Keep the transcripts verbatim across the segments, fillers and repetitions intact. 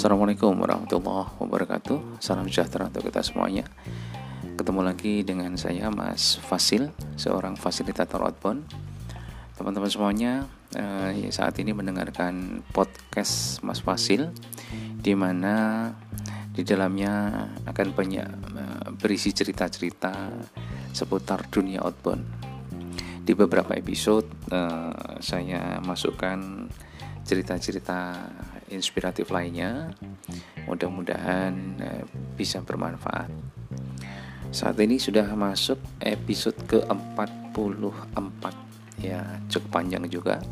Assalamualaikum warahmatullahi wabarakatuh. Salam sejahtera untuk kita semuanya. Ketemu lagi dengan saya Mas Fasil, seorang fasilitator outbound. Teman-teman semuanya eh, saat ini mendengarkan podcast Mas Fasil, di mana di dalamnya akan banyak eh, berisi cerita-cerita seputar dunia outbound. Di beberapa episode uh, saya masukkan cerita-cerita inspiratif lainnya. Mudah-mudahan uh, bisa bermanfaat. Saat ini sudah masuk episode ke empat puluh empat. Ya, cukup panjang juga.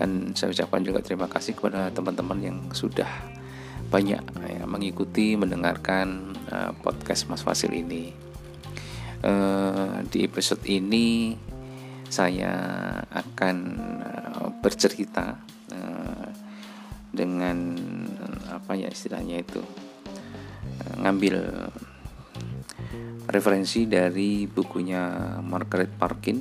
Dan saya ucapkan juga terima kasih kepada teman-teman yang sudah banyak ya, mengikuti, mendengarkan uh, podcast Mas Fasil ini. Uh, di episode ini saya akan bercerita uh, dengan apa ya istilahnya itu uh, ngambil referensi dari bukunya Margaret Parkin,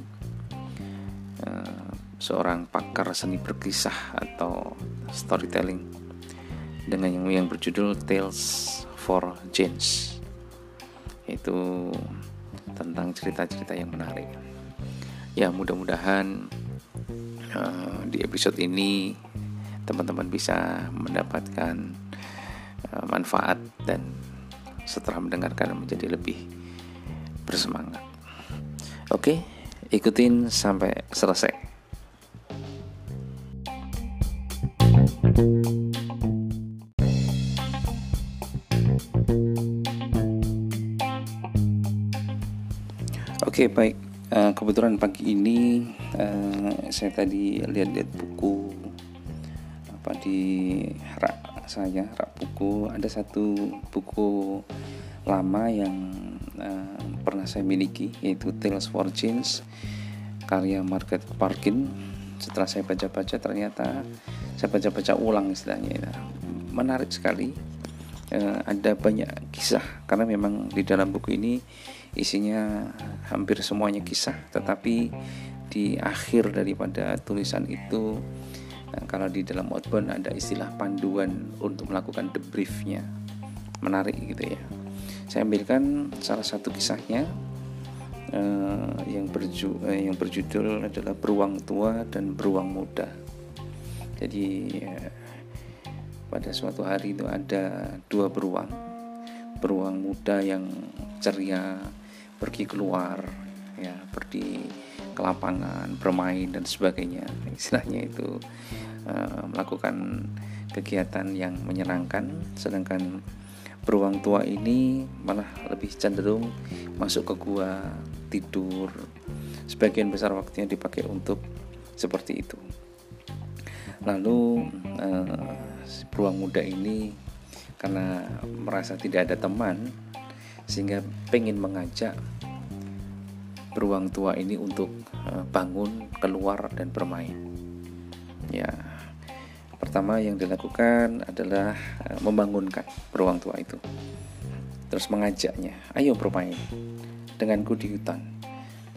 uh, seorang pakar seni berkisah atau storytelling, dengan yang, yang berjudul Tales for Change, yaitu tentang cerita-cerita yang menarik. Ya, mudah-mudahan uh, di episode ini teman-teman bisa mendapatkan uh, manfaat dan setelah mendengarkan menjadi lebih bersemangat. Oke, ikutin sampai selesai. Oke, baik. Uh, kebetulan pagi ini uh, saya tadi lihat-lihat buku apa di rak saya, rak buku. Ada satu buku lama yang uh, pernah saya miliki, yaitu Tales for Change karya Margaret Parkin. Setelah saya baca-baca, ternyata saya baca-baca ulang istilahnya. Menarik sekali. Uh, ada banyak kisah karena memang di dalam buku ini isinya hampir semuanya kisah, tetapi di akhir daripada tulisan itu uh, kalau di dalam outbound ada istilah panduan untuk melakukan debriefnya. Menarik gitu ya. Saya ambilkan salah satu kisahnya uh, yang, berju- uh, yang berjudul adalah Beruang Tua dan Beruang Muda. Jadi uh, pada suatu hari itu ada dua beruang. Beruang muda yang ceria, pergi keluar, ya, pergi ke lapangan, bermain dan sebagainya. Istilahnya itu uh, melakukan kegiatan yang menyenangkan. Sedangkan beruang tua ini malah lebih cenderung masuk ke gua, tidur. Sebagian besar waktunya dipakai untuk seperti itu. Lalu uh, beruang muda ini karena merasa tidak ada teman, sehingga pengen mengajak beruang tua ini untuk bangun, keluar dan bermain. Ya, pertama yang dilakukan adalah membangunkan beruang tua itu, terus mengajaknya, ayo bermain denganku di hutan,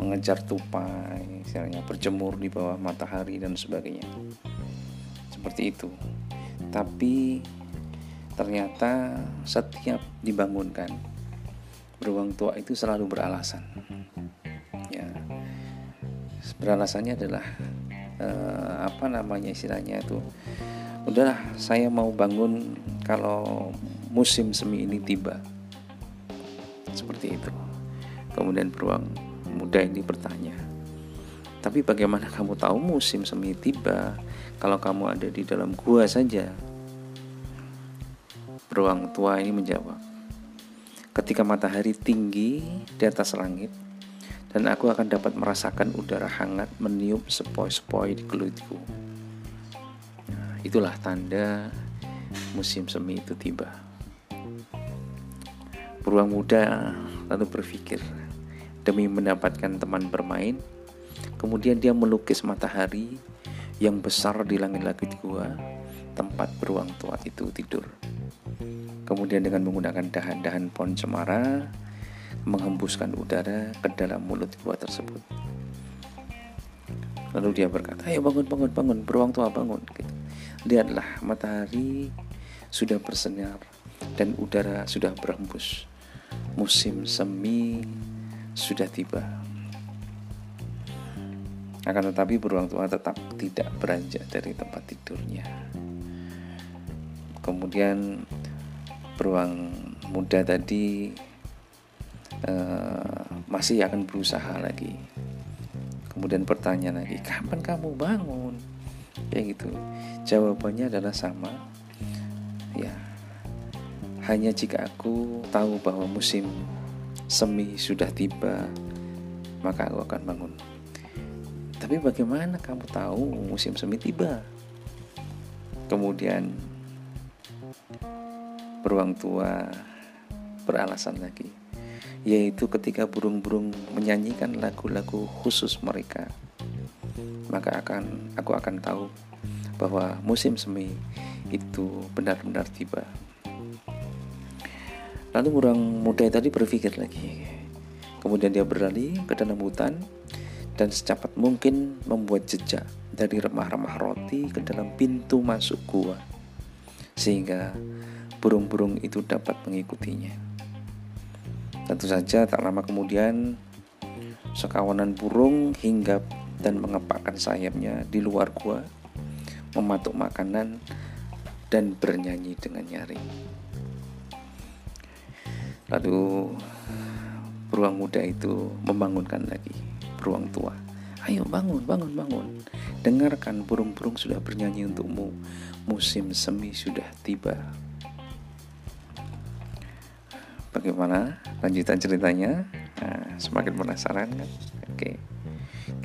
mengejar tupai, misalnya berjemur di bawah matahari dan sebagainya, seperti itu. Tapi ternyata setiap dibangunkan, beruang tua itu selalu beralasan. Ya, beralasannya adalah eh, apa namanya istilahnya itu, udahlah saya mau bangun kalau musim semi ini tiba, seperti itu. Kemudian beruang muda ini bertanya, tapi bagaimana kamu tahu musim semi tiba kalau kamu ada di dalam gua saja? Beruang tua ini menjawab, ketika matahari tinggi di atas langit dan aku akan dapat merasakan udara hangat meniup sepoi-sepoi di kulitku. Nah, itulah tanda musim semi itu tiba. Beruang muda lalu berpikir, demi mendapatkan teman bermain, kemudian dia melukis matahari yang besar di langit-langit gua tempat beruang tua itu tidur. Kemudian dengan menggunakan dahan-dahan pohon cemara menghembuskan udara ke dalam mulut gua tersebut. Lalu dia berkata, ayo bangun, bangun, bangun, beruang tua bangun. Lihatlah matahari sudah bersenyap dan udara sudah berhembus. Musim semi sudah tiba. Akan tetapi beruang tua tetap tidak beranjak dari tempat tidurnya. Kemudian beruang muda tadi uh, masih akan berusaha lagi. Kemudian bertanya lagi, kapan kamu bangun? Kayak gitu. Jawabannya adalah sama. Ya. Hanya jika aku tahu bahwa musim semi sudah tiba, maka aku akan bangun. Tapi bagaimana kamu tahu musim semi tiba? Kemudian beruang tua beralasan lagi, yaitu ketika burung-burung menyanyikan lagu-lagu khusus mereka, maka akan aku akan tahu bahwa musim semi itu benar-benar tiba. Lalu burung muda tadi berpikir lagi. Kemudian dia berlari ke dalam hutan dan secepat mungkin membuat jejak dari remah-remah roti ke dalam pintu masuk gua, sehingga burung-burung itu dapat mengikutinya. Tentu saja tak lama kemudian sekawanan burung hinggap dan mengepakkan sayapnya di luar gua, mematuk makanan dan bernyanyi dengan nyaring. Lalu beruang muda itu membangunkan lagi beruang tua. Ayo bangun, bangun, bangun. Dengarkan, burung-burung sudah bernyanyi untukmu. Musim semi sudah tiba. Bagaimana lanjutan ceritanya? Nah, semakin penasaran kan? Oke,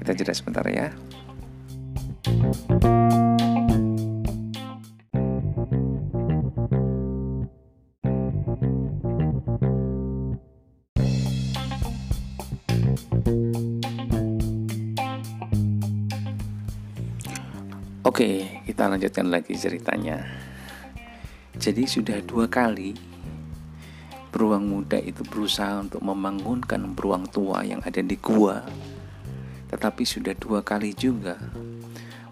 kita jeda sebentar ya. Oke, kita lanjutkan lagi ceritanya. Jadi sudah dua kali beruang muda itu berusaha untuk membangunkan beruang tua yang ada di gua, tetapi sudah dua kali juga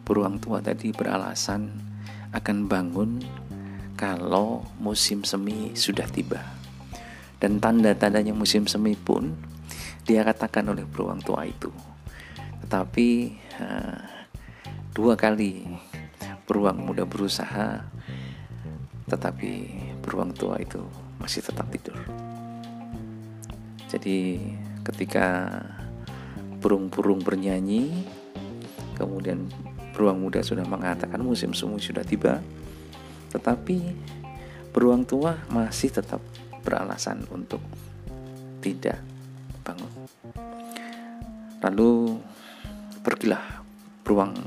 beruang tua tadi beralasan akan bangun kalau musim semi sudah tiba. Dan tanda-tandanya musim semi pun dia katakan oleh beruang tua itu. Tetapi dua kali beruang muda berusaha, tetapi beruang tua itu masih tetap tidur. Jadi ketika burung-burung bernyanyi, kemudian beruang muda sudah mengatakan musim semi sudah tiba, tetapi beruang tua masih tetap beralasan untuk tidak bangun. Lalu pergilah beruang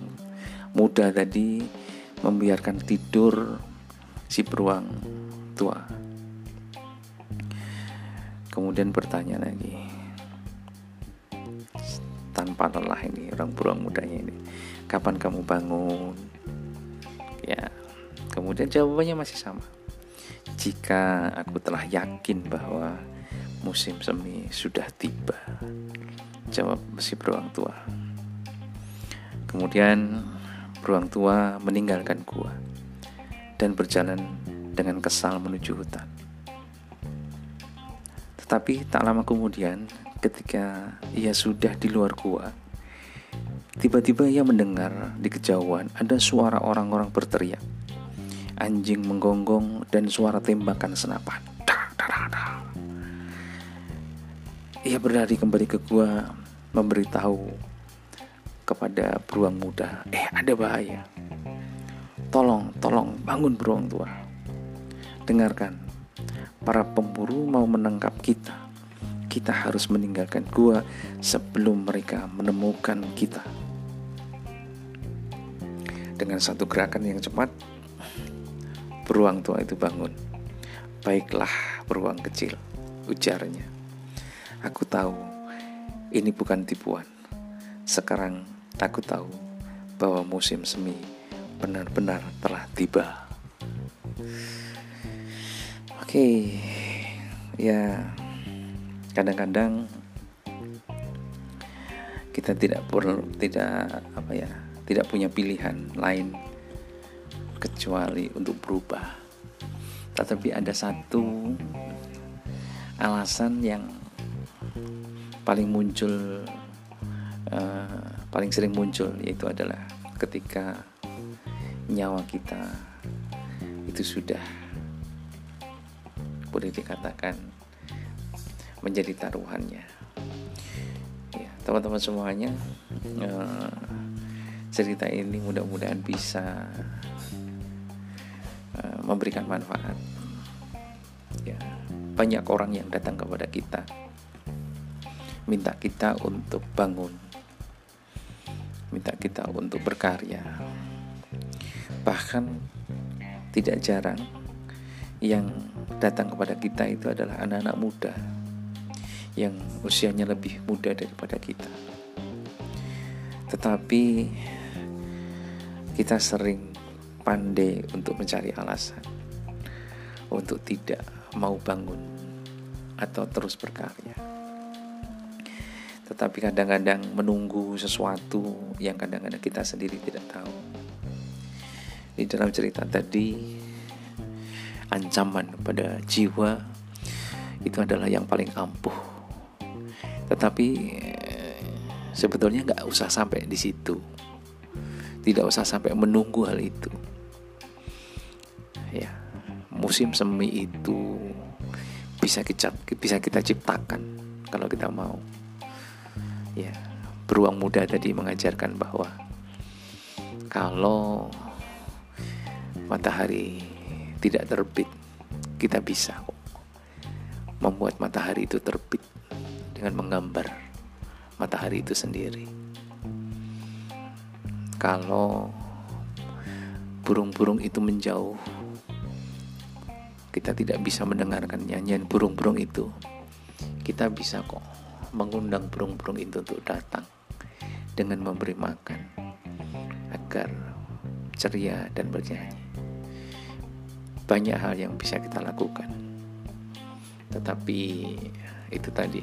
muda tadi membiarkan tidur si beruang tua. Kemudian bertanya lagi tanpa lelah ini orang beruang mudanya ini, kapan kamu bangun? Ya, kemudian jawabannya masih sama. Jika aku telah yakin bahwa musim semi sudah tiba, jawab si beruang tua. Kemudian beruang tua meninggalkan gua dan berjalan dengan kesal menuju hutan. Tapi tak lama kemudian, ketika ia sudah di luar gua, tiba-tiba ia mendengar di kejauhan ada suara orang-orang berteriak, anjing menggonggong dan suara tembakan senapan. Ia berlari kembali ke gua, memberitahu kepada beruang muda, eh ada bahaya. Tolong, tolong bangun beruang tua. Dengarkan. Para pemburu mau menangkap kita. Kita harus meninggalkan gua sebelum mereka menemukan kita. Dengan satu gerakan yang cepat, beruang tua itu bangun. Baiklah, beruang kecil, ujarnya. Aku tahu, ini bukan tipuan. Sekarang aku tahu bahwa musim semi benar-benar telah tiba. Oke, okay. Ya kadang-kadang kita tidak perlu, tidak apa ya, tidak punya pilihan lain kecuali untuk berubah. tetapi ada satu alasan yang paling muncul, uh, paling sering muncul, yaitu adalah ketika nyawa kita itu sudah boleh dikatakan menjadi taruhannya. Ya, teman-teman semuanya, uh, cerita ini mudah-mudahan bisa uh, memberikan manfaat. Ya, banyak orang yang datang kepada kita, minta kita untuk bangun, minta kita untuk berkarya. Bahkan tidak jarang yang datang kepada kita itu adalah anak-anak muda yang usianya lebih muda daripada kita. Tetapi kita sering pandai untuk mencari alasan untuk tidak mau bangun atau terus berkarya. Tetapi kadang-kadang menunggu sesuatu yang kadang-kadang kita sendiri tidak tahu. Di dalam cerita tadi, ancaman pada jiwa itu adalah yang paling ampuh. Tetapi sebetulnya nggak usah sampai di situ, tidak usah sampai menunggu hal itu. Ya, musim semi itu bisa kita bisa kita ciptakan kalau kita mau. Ya, beruang muda tadi mengajarkan bahwa kalau matahari tidak terbit, kita bisa kok membuat matahari itu terbit dengan menggambar matahari itu sendiri. Kalau burung-burung itu menjauh, kita tidak bisa mendengarkan nyanyian burung-burung itu, kita bisa kok mengundang burung-burung itu untuk datang dengan memberi makan agar ceria dan bernyanyi. Banyak hal yang bisa kita lakukan, tetapi itu tadi,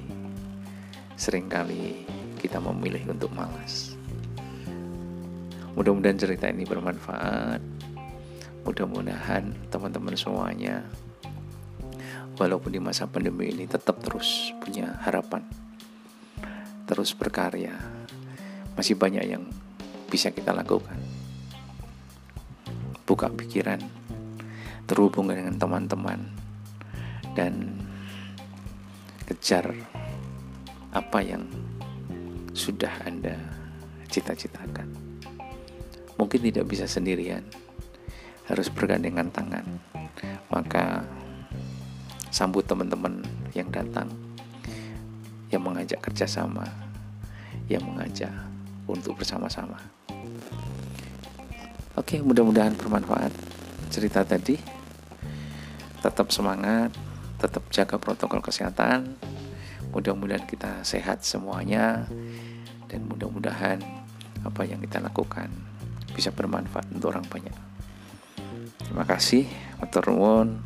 seringkali kita memilih untuk malas. Mudah-mudahan cerita ini bermanfaat. Mudah-mudahan teman-teman semuanya, walaupun di masa pandemi ini, tetap terus punya harapan, terus berkarya. Masih banyak yang bisa kita lakukan. Buka pikiran, terhubung dengan teman-teman, dan kejar apa yang sudah Anda cita-citakan. Mungkin tidak bisa sendirian, harus bergandengan tangan. Maka sambut teman-teman yang datang, yang mengajak kerjasama, yang mengajak untuk bersama-sama. Oke, mudah-mudahan bermanfaat cerita tadi. Tetap semangat, tetap jaga protokol kesehatan. Mudah-mudahan kita sehat semuanya, dan mudah-mudahan apa yang kita lakukan bisa bermanfaat untuk orang banyak. Terima kasih. Matur nuwun.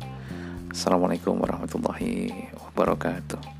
Assalamualaikum warahmatullahi wabarakatuh.